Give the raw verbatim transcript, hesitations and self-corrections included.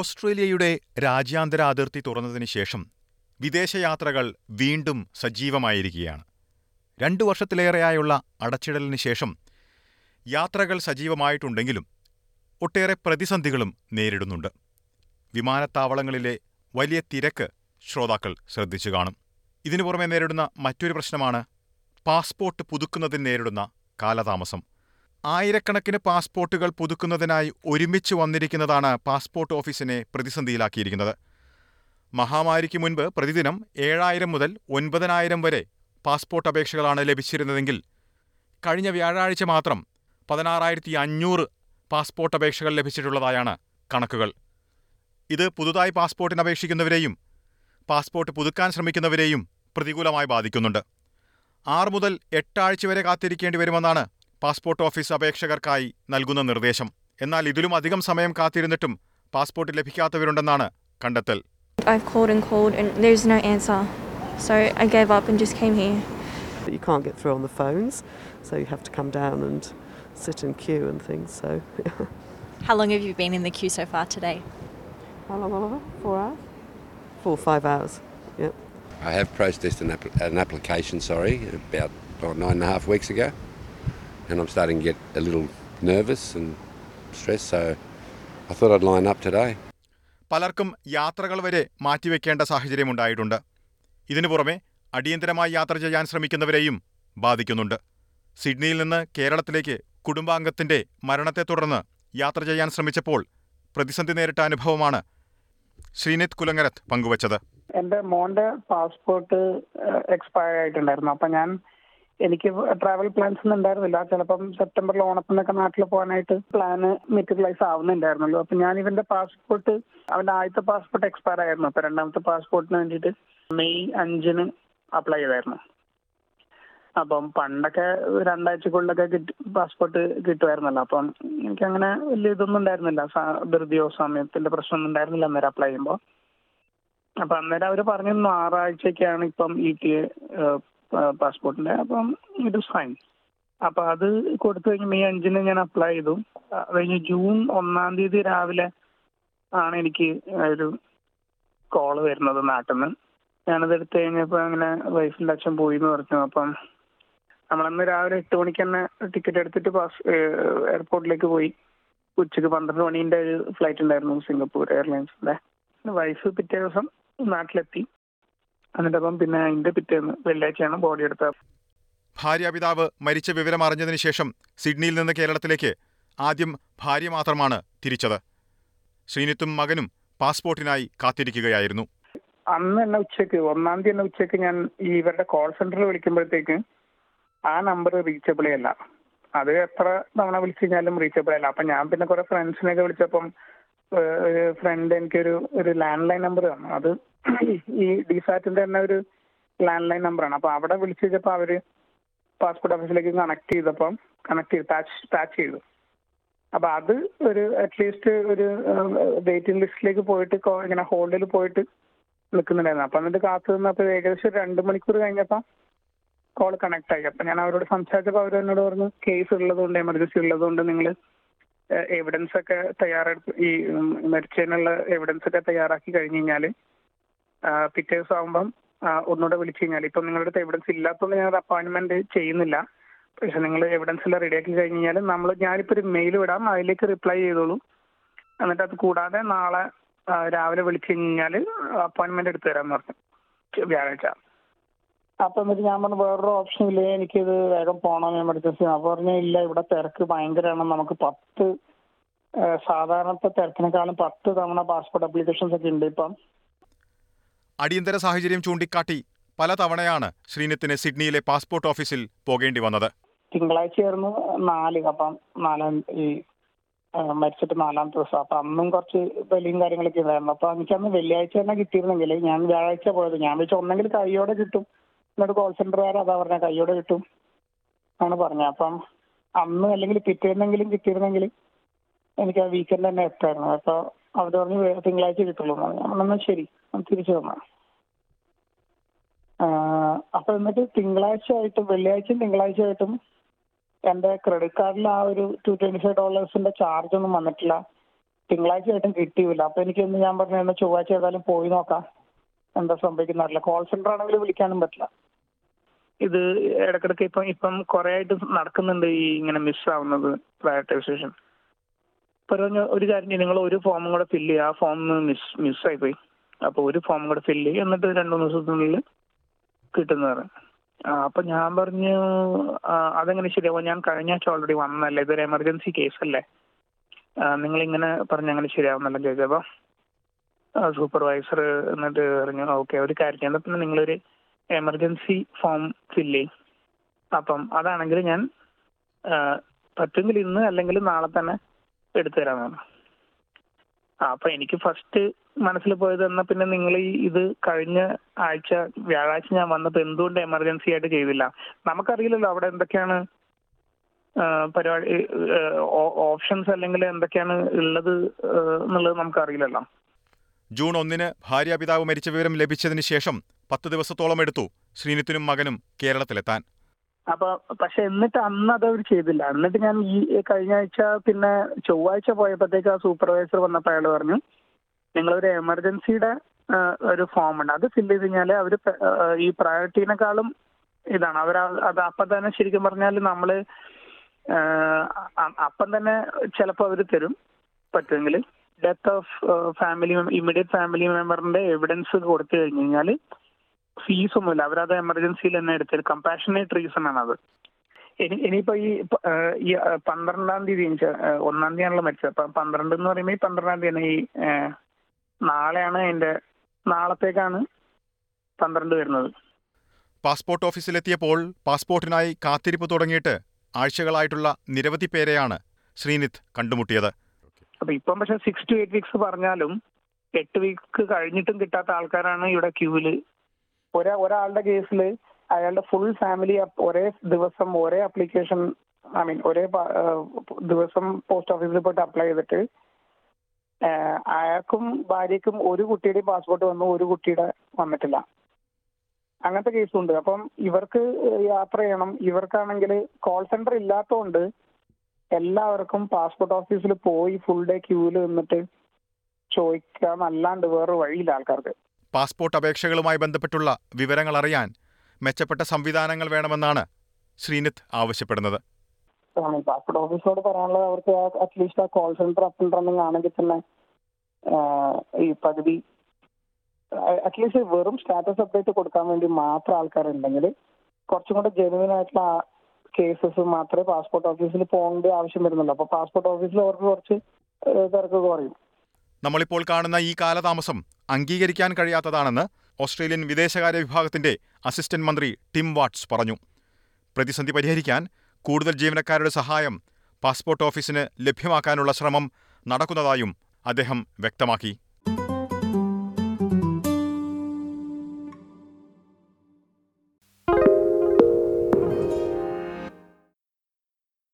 ഓസ്ട്രേലിയയുടെ രാജ്യാന്തര അതിർത്തി തുറന്നതിന് ശേഷം വിദേശയാത്രകൾ വീണ്ടും സജീവമായിരിക്കുകയാണ്. രണ്ടു വർഷത്തിലേറെയായുള്ള അടച്ചിടലിന് ശേഷം യാത്രകൾ സജീവമായിട്ടുണ്ടെങ്കിലും ഒട്ടേറെ പ്രതിസന്ധികളും നേരിടുന്നുണ്ട്. വിമാനത്താവളങ്ങളിലെ വലിയ തിരക്ക് ശ്രോതാക്കൾ ശ്രദ്ധിച്ചു കാണും. ഇതിനു പുറമെ നേരിടുന്ന മറ്റൊരു പ്രശ്നമാണ് പാസ്പോർട്ട് പുതുക്കുന്നതിന് നേരിടുന്ന കാലതാമസം. ആയിരക്കണക്കിന് പാസ്പോർട്ടുകൾ പുതുക്കുന്നതിനായി ഒരുമിച്ച് വന്നിരിക്കുന്നതാണ് പാസ്പോർട്ട് ഓഫീസിനെ പ്രതിസന്ധിയിലാക്കിയിരിക്കുന്നത്. മഹാമാരിക്ക് മുൻപ് പ്രതിദിനം ഏഴായിരം മുതൽ ഒൻപതിനായിരം വരെ പാസ്പോർട്ട് അപേക്ഷകളാണ് ലഭിച്ചിരുന്നതെങ്കിൽ കഴിഞ്ഞ വ്യാഴാഴ്ച മാത്രം പതിനാറായിരത്തി അഞ്ഞൂറ് പാസ്പോർട്ട് അപേക്ഷകൾ ലഭിച്ചിട്ടുള്ളതായാണ് കണക്കുകൾ. ഇത് പുതുതായി പാസ്പോർട്ടിന് അപേക്ഷിക്കുന്നവരെയും പാസ്പോർട്ട് പുതുക്കാൻ ശ്രമിക്കുന്നവരെയും പ്രതികൂലമായി ബാധിക്കുന്നുണ്ട്. ആറ് മുതൽ എട്ടാഴ്ച വരെ കാത്തിരിക്കേണ്ടി വരുമെന്നാണ് പാസ്പോർട്ട് ഓഫീസ് അപേക്ഷകർക്കായി നൽകുന്ന നിർദ്ദേശം. എന്നാൽ ഇതിലും അധികം സമയം കാത്തിരുന്നിട്ടും പാസ്പോർട്ട് ലഭിക്കാത്തവരുണ്ടെന്നാണ് കണ്ടെത്തൽ. I've called and called and there's no answer. So I gave up and just came here. You can't get through on the phones, so you have to come down and sit in queue and things. So yeah. How long have you been in the queue so far today? How long have I? Four hours? Four, five hours. Yep. I have processed an, app- an application, sorry, about oh, nine and a half weeks ago. And I'm starting to get a little nervous and stressed, so I thought I'd line up today. പലർക്കും യാത്രകൾ വരെ മാറ്റിവെക്കേണ്ട സാഹചര്യമുണ്ടായിട്ടുണ്ട്. ഇതിനു പുറമെ അടിയന്തരമായി യാത്ര ചെയ്യാൻ ശ്രമിക്കുന്നവരെയും ബാധിക്കുന്നുണ്ട്. സിഡ്നിയിൽ നിന്ന് കേരളത്തിലേക്ക് കുടുംബാംഗത്തിൻ്റെ മരണത്തെ തുടർന്ന് യാത്ര ചെയ്യാൻ ശ്രമിച്ചപ്പോൾ പ്രതിസന്ധി നേരിട്ട അനുഭവമാണ് ശ്രീനിത് കുളങ്ങരത് പങ്കുവച്ചത്. എൻ്റെ മോൻ്റെ പാസ്പോർട്ട് എക്സ്പയർ ആയിട്ടുണ്ടായിരുന്നു. അപ്പം ഞാൻ എനിക്ക് ട്രാവൽ പ്ലാൻസ് ഒന്നും ഉണ്ടായിരുന്നില്ല. ചിലപ്പം സെപ്റ്റംബറിൽ ഓണത്തിനൊക്കെ നാട്ടിൽ പോകാനായിട്ട് പ്ലാന് മെറ്റീരിയലൈസ് ആവുന്നുണ്ടായിരുന്നുള്ളൂ. അപ്പം ഞാൻ ഇവന്റെ പാസ്പോർട്ട്, അവന്റെ ആദ്യത്തെ പാസ്പോർട്ട് എക്സ്പയർ ആയിരുന്നു. അപ്പം രണ്ടാമത്തെ പാസ്പോർട്ടിന് വേണ്ടിയിട്ട് മെയ് അഞ്ചിന് അപ്ലൈ ചെയ്തായിരുന്നു. അപ്പം പണ്ടൊക്കെ രണ്ടാഴ്ചക്കുള്ളിലൊക്കെ കിട്ടി പാസ്പോർട്ട് കിട്ടുമായിരുന്നല്ലോ. അപ്പം എനിക്ക് അങ്ങനെ വലിയ ഇതൊന്നും ഉണ്ടായിരുന്നില്ല, ധൃതിയോ സമയത്തിന്റെ പ്രശ്നമൊന്നും ഉണ്ടായിരുന്നില്ല അന്നേരം അപ്ലൈ ചെയ്യുമ്പോൾ. അപ്പം അന്നേരം അവർ പറഞ്ഞിരുന്നു ആറാഴ്ചക്കാണ് ഇപ്പം ഇ ടി എ പാസ്പോർട്ടിന്റെ. അപ്പം ഇറ്റ് ഇസ് ഫൈൻ. അപ്പം അത് കൊടുത്തു കഴിഞ്ഞ് മെയ് അഞ്ചിന് ഞാൻ അപ്ലൈ ചെയ്തു. അത് കഴിഞ്ഞ് ജൂൺ ഒന്നാം തീയതി രാവിലെ ആണ് എനിക്ക് ഒരു കോള് വരുന്നത് നാട്ടിൽ നിന്ന്. ഞാനത് എടുത്തു കഴിഞ്ഞപ്പോൾ അങ്ങനെ വൈഫിൻ്റെ അച്ഛൻ പോയി എന്ന് പറഞ്ഞു. അപ്പം നമ്മളന്ന് രാവിലെ എട്ട് മണിക്ക് തന്നെ ടിക്കറ്റ് എടുത്തിട്ട് പാസ് എയർപോർട്ടിലേക്ക് പോയി. ഉച്ചയ്ക്ക് പന്ത്രണ്ട് മണീൻ്റെ ഒരു ഫ്ലൈറ്റ് ഉണ്ടായിരുന്നു സിംഗപ്പൂർ എയർലൈൻസിൻ്റെ. വൈഫ് പിറ്റേ ദിവസം നാട്ടിലെത്തി. എന്നിട്ടപ്പം പിന്നെ അതിൻ്റെ പിറ്റേന്ന് വെള്ളിയാഴ്ചയാണ് ബോഡി എടുത്തത്. ഭാര്യ പിതാവ് മരിച്ച വിവരം അറിഞ്ഞതിന് ശേഷം സിഡ്നിയിൽ നിന്ന് കേരളത്തിലേക്ക് ആദ്യം ഭാര്യ മാത്രമാണ് തിരിച്ചത്. ശ്രീനിത്തും മകനും പാസ്പോർട്ടിനായി കാത്തിരിക്കുകയായിരുന്നു. അന്ന് തന്നെ ഉച്ചയ്ക്ക് ഒന്നാം തീയതി തന്നെ ഉച്ചയ്ക്ക് ഞാൻ ഈ ഇവരുടെ കോൾ സെന്ററിൽ വിളിക്കുമ്പോഴത്തേക്ക് ആ നമ്പർ റീച്ചബിളേ അല്ല. അത് എത്ര തവണ വിളിച്ചു കഴിഞ്ഞാലും റീച്ചബിൾ അല്ല. അപ്പം ഞാൻ പിന്നെ കുറെ ഫ്രണ്ട്സിനെയൊക്കെ വിളിച്ചപ്പം ഒരു ഫ്രണ്ട് എനിക്കൊരു ഒരു ലാൻഡ് ലൈൻ നമ്പർ തന്നു. അത് ഈ ഡിസാറ്റിന്റെ തന്നെ ഒരു ലാൻഡ് ലൈൻ നമ്പറാണ്. അപ്പൊ അവിടെ വിളിച്ചു വെച്ചപ്പോൾ അവര് പാസ്പോർട്ട് ഓഫീസിലേക്ക് കണക്ട് ചെയ്തപ്പം കണക്ട് ചെയ്ത് ടാച്ച് ടാച്ച് ചെയ്തു. അപ്പൊ അത് ഒരു അറ്റ്ലീസ്റ്റ് ഒരു വെയിറ്റിംഗ് ലിസ്റ്റിലേക്ക് പോയിട്ട് ഇങ്ങനെ ഹോൾഡിൽ പോയിട്ട് നിൽക്കുന്നുണ്ടായിരുന്നു. അപ്പൊ എന്നിട്ട് കാത്തു നിന്നപ്പോ ഏകദേശം രണ്ട് മണിക്കൂർ കഴിഞ്ഞപ്പോൾ കോൾ കണക്ട് ആയി. അപ്പൊ ഞാൻ അവരോട് സംസാരിച്ചപ്പോൾ അവർ എന്നോട് പറഞ്ഞു കേസ് ഉള്ളതുകൊണ്ട് എമർജൻസി ഉള്ളതുകൊണ്ട് നിങ്ങൾ എവിഡൻസ് ഒക്കെ തയ്യാറെടുത്ത് ഈ മരിച്ചതിനുള്ള എവിഡൻസ് ഒക്കെ തയ്യാറാക്കി കഴിഞ്ഞു കഴിഞ്ഞാൽ പിറ്റേ ദിവസം ആകുമ്പം ഒന്നുകൂടെ വിളിച്ചു കഴിഞ്ഞാൽ ഇപ്പം നിങ്ങളുടെ അടുത്ത് എവിഡൻസ് ഇല്ലാത്തതുകൊണ്ട് ഞങ്ങളുടെ അപ്പോയിൻമെന്റ് ചെയ്യുന്നില്ല. പക്ഷെ നിങ്ങൾ എവിഡൻസ് എല്ലാം റെഡിയാക്കി കഴിഞ്ഞ് കഴിഞ്ഞാൽ നമ്മൾ ഞാനിപ്പോൾ ഒരു മെയിൽ വിടാം, അതിലേക്ക് റിപ്ലൈ ചെയ്തോളൂ. എന്നിട്ട് അത് കൂടാതെ നാളെ രാവിലെ വിളിച്ചു കഴിഞ്ഞാൽ അപ്പോയിൻമെന്റ് എടുത്തു തരാമെന്ന് പറഞ്ഞു വ്യാഴാഴ്ച. അപ്പം എന്നിട്ട് ഞാൻ പറഞ്ഞു വേറൊരു ഓപ്ഷൻ ഇല്ലേ, എനിക്കിത് വേഗം പോകണം എമർജൻസി. അപ്പോൾ പറഞ്ഞാൽ ഇല്ല, ഇവിടെ തിരക്ക് ഭയങ്കരമാണ്. നമുക്ക് പത്ത് സാധാരണത്തെ തിരക്കിനേക്കാളും പത്ത് തവണ പാസ്പോർട്ട് അപ്ലിക്കേഷൻസ് ഒക്കെ ഉണ്ട് ഇപ്പം. അടിയന്തര സാഹചര്യം ചൂണ്ടിക്കാട്ടി പല തവണയാണ് ശ്രീനിത്തിന് സിഡ്നിയിലെ പാസ്പോർട്ട് ഓഫീസിൽ പോകേണ്ടി വന്നത്. തിങ്കളാഴ്ചയായിരുന്നു നാല്. അപ്പം നാലാം ഈ മരിച്ചിട്ട് നാലാമത്തെ ദിവസം. അപ്പം അന്നും കുറച്ച് വിലയും കാര്യങ്ങളൊക്കെ ഉണ്ടായിരുന്നു. അപ്പം എനിക്കന്ന് വെള്ളിയാഴ്ച തന്നെ കിട്ടിയിരുന്നെങ്കിൽ ഞാൻ വ്യാഴാഴ്ച പോയത്. ഞാൻ വെച്ചാൽ ഒന്നെങ്കിൽ കയ്യോടെ കിട്ടും, എന്നോട് കോൾ സെന്ററുകാർ അതാ പറഞ്ഞത് കയ്യോടെ കിട്ടും ആണ് പറഞ്ഞത്. അപ്പം അന്ന് അല്ലെങ്കിൽ പിറ്റേന്നെങ്കിലും കിട്ടിയിരുന്നെങ്കിൽ എനിക്ക് ആ വീക്കെൻഡ് തന്നെ എത്തായിരുന്നു. അപ്പോൾ അവർ പറഞ്ഞ് തിങ്കളാഴ്ച കിട്ടുള്ളൂ. നമ്മളെന്നാൽ ശരി തിരിച്ചു തന്നാ. അപ്പൊ എന്നിട്ട് തിങ്കളാഴ്ച ആയിട്ടും വെള്ളിയാഴ്ചയും തിങ്കളാഴ്ച ആയിട്ടും എൻ്റെ ക്രെഡിറ്റ് കാർഡിൽ ആ ഒരു ടു ട്വന്റി ഫൈവ് ഡോളേഴ്സിന്റെ ചാർജ് ഒന്നും വന്നിട്ടില്ല. തിങ്കളാഴ്ച ആയിട്ടും കിട്ടിയില്ല. അപ്പൊ എനിക്കൊന്ന് ഞാൻ പറഞ്ഞു എന്നാൽ ചൊവ്വാഴ്ച ഏതായാലും പോയി നോക്കാം എന്താ സംഭവിക്കുന്ന അറിയില്ല. കോൾ സെന്റർ ആണെങ്കിൽ വിളിക്കാനും പറ്റില്ല. ഇത് ഇടക്കിടക്ക് ഇപ്പം ഇപ്പം കുറെ ആയിട്ട് നടക്കുന്നുണ്ട് ഈ ഇങ്ങനെ മിസ്സാവുന്നത് പ്രയോറിറ്റൈസേഷൻ. പറഞ്ഞു ഒരു കാര്യം, നിങ്ങൾ ഒരു ഫോമും കൂടെ ഫില്ല് ചെയ്യുക, ആ ഫോം മിസ് മിസ്സായി പോയി, അപ്പോൾ ഒരു ഫോം കൂടെ ഫില്ല് ചെയ്യും, എന്നിട്ട് രണ്ട് മൂന്ന് ദിവസത്തിനുള്ളിൽ കിട്ടുന്നതാണ്. ആ അപ്പം ഞാൻ പറഞ്ഞു അതെങ്ങനെ ശരിയാവും, ഞാൻ കഴിഞ്ഞ ആഴ്ച ഓൾറെഡി വന്നതല്ലേ, ഇതൊരു എമർജൻസി കേസല്ലേ, നിങ്ങളിങ്ങനെ പറഞ്ഞ് അങ്ങനെ ശരിയാവുന്നല്ലോ ചോദിച്ചപ്പോൾ സൂപ്പർവൈസർ എന്നിട്ട് പറഞ്ഞു ഓക്കെ ഒരു കാര്യം ചെയ്യണം, പിന്നെ നിങ്ങളൊരു എമർജൻസി ഫോം ഫില്ല് ചെയ്യും, അപ്പം അതാണെങ്കിൽ ഞാൻ പറ്റുമെങ്കിൽ ഇന്ന് അല്ലെങ്കിൽ നാളെ തന്നെ എടുത്തു തരാമെന്നാണ്. ആ അപ്പം എനിക്ക് ഫസ്റ്റ് മനസ്സിൽ പോയത് എന്നാൽ പിന്നെ നിങ്ങൾ ഈ ഇത് കഴിഞ്ഞ ആഴ്ച വ്യാഴാഴ്ച ഞാൻ വന്നപ്പോൾ എന്തുകൊണ്ട് എമർജൻസി ആയിട്ട് ചെയ്തില്ല, നമുക്കറിയില്ലല്ലോ അവിടെ എന്തൊക്കെയാണ് പരിപാടി ഓപ്ഷൻസ് അല്ലെങ്കിൽ എന്തൊക്കെയാണ് ഉള്ളത് എന്നുള്ളത് നമുക്കറിയില്ലല്ലോ. ജൂൺ ഒന്നിന് ഭാര്യാപിതാവ് മരിച്ച വിവരം ലഭിച്ചതിന് ശേഷം പത്ത് ദിവസത്തോളം എടുത്തു ശ്രീനിത്തിനും മകനും കേരളത്തിലെത്താൻ. അപ്പൊ പക്ഷെ എന്നിട്ട് അന്ന് അതവർ ചെയ്തില്ല. എന്നിട്ട് ഞാൻ ഈ കഴിഞ്ഞ ആഴ്ച പിന്നെ ചൊവ്വാഴ്ച പോയപ്പോഴത്തേക്ക് ആ സൂപ്പർവൈസർ വന്നപ്പോൾ അയാൾ പറഞ്ഞു നിങ്ങളൊരു എമർജൻസിയുടെ ഒരു ഫോം ഉണ്ട്, അത് ഫില്ല് ചെയ്ത് കഴിഞ്ഞാൽ അവർ ഈ പ്രയോറിറ്റിനേക്കാളും ഇതാണ് അവർ അത് അപ്പം തന്നെ ശരിക്കും പറഞ്ഞാൽ നമ്മൾ അപ്പം തന്നെ ചിലപ്പോൾ അവർ തരും, പറ്റുമെങ്കിൽ death of family immediate family മെമ്പറിന്റെ എവിഡൻസ് കൊടുത്തു കഴിഞ്ഞു കഴിഞ്ഞാൽ ഫീസൊന്നുമില്ല, അവരത് എമർജൻസിയിൽ തന്നെ എടുത്തത്. കമ്പാഷനേറ്റ് റീസൺ ആണത്. ഇനി ഇനിയിപ്പോൾ ഈ പന്ത്രണ്ടാം തീയതി ഒന്നാം തീയതിയാണല്ലോ മരിച്ചത്, അപ്പം പന്ത്രണ്ട് എന്ന് പറയുമ്പോൾ ഈ പന്ത്രണ്ടാം തീയതി ഈ നാളെയാണ് അതിന്റെ നാളത്തേക്കാണ് പന്ത്രണ്ട് വരുന്നത്. പാസ്പോർട്ട് ഓഫീസിലെത്തിയപ്പോൾ പാസ്പോർട്ടിനായി കാത്തിരിപ്പ് തുടങ്ങിയിട്ട് ആഴ്ചകളായിട്ടുള്ള നിരവധി പേരെയാണ് ശ്രീനിത് കണ്ടുമുട്ടിയത്. അപ്പൊ ഇപ്പം പക്ഷെ സിക്സ് ടു എയ്റ്റ് വീക്സ് പറഞ്ഞാലും എട്ട് വീക്ക് കഴിഞ്ഞിട്ടും കിട്ടാത്ത ആൾക്കാരാണ് ഇവിടെ ക്യൂവില്. ഒരാ ഒരാളുടെ കേസിൽ അയാളുടെ ഫുൾ ഫാമിലി ഒരേ ദിവസം ഒരേ അപ്ലിക്കേഷൻ ഐ മീൻ ഒരേ ദിവസം പോസ്റ്റ് ഓഫീസിൽ പോയിട്ട് അപ്ലൈ ചെയ്തിട്ട് അയാൾക്കും ഭാര്യക്കും ഒരു കുട്ടിയുടെ പാസ്പോർട്ട് വന്നു, ഒരു കുട്ടിയുടെ വന്നിട്ടില്ല. അങ്ങനത്തെ കേസുണ്ട്. അപ്പം ഇവർക്ക് യാത്ര ചെയ്യണം. ഇവർക്കാണെങ്കിൽ കോൾ സെന്റർ ഇല്ലാത്തതുകൊണ്ട് എല്ലാവർക്കും പാസ്പോർട്ട് ഓഫീസിൽ പോയി ഫുൾ ഡേ ക്യൂവിൽ നിന്നിട്ട് ചോദിക്കാം, അല്ലാണ്ട് വേറെ വഴിയില്ല ആൾക്കാർക്ക്. പാസ്പോർട്ട് അപേക്ഷകളുമായി ബന്ധപ്പെട്ടുള്ള വിവരങ്ങൾ അറിയാൻ മെച്ചപ്പെട്ട സംവിധാനങ്ങൾ വേണമെന്നാണ് ശ്രീനിത് ആവശ്യപ്പെടുന്നത്. പാസ്പോർട്ട് ഓഫീസിനോട് പറയാനുള്ളത് അവർക്ക് അറ്റ്ലീസ്റ്റ് ആ കോൾ സെന്റർ അപ്പ് റണ്ണിങ് ആണെങ്കിൽ തന്നെ ഈ പകുതി അറ്റ്ലീസ്റ്റ് വെറും സ്റ്റാറ്റസ് അപ്ഡേറ്റ് കൊടുക്കാൻ വേണ്ടി മാത്രം ആൾക്കാരുണ്ടെങ്കിൽ കുറച്ചും കൂടെ ജെനുവിൻ ആയിട്ടുള്ള കേസസ് മാത്രമേ പാസ്പോർട്ട് ഓഫീസിൽ പോകേണ്ട ആവശ്യം വരുന്നുള്ളൂ. അപ്പോൾ പാസ്പോർട്ട് ഓഫീസിൽ അവർക്ക് കുറച്ച് തിരക്ക് കുറയും. നമ്മളിപ്പോൾ കാണുന്ന ഈ കാലതാമസം അംഗീകരിക്കാൻ കഴിയാത്തതാണെന്ന് ഓസ്ട്രേലിയൻ വിദേശകാര്യ വിഭാഗത്തിന്റെ അസിസ്റ്റന്റ് മന്ത്രി ടിം വാട്ട്സ് പറഞ്ഞു. പ്രതിസന്ധി പരിഹരിക്കാൻ കൂടുതൽ ജീവനക്കാരുടെ സഹായം പാസ്പോർട്ട് ഓഫീസിന് ലഭ്യമാക്കാനുള്ള ശ്രമം നടക്കുന്നതായും അദ്ദേഹം വ്യക്തമാക്കി.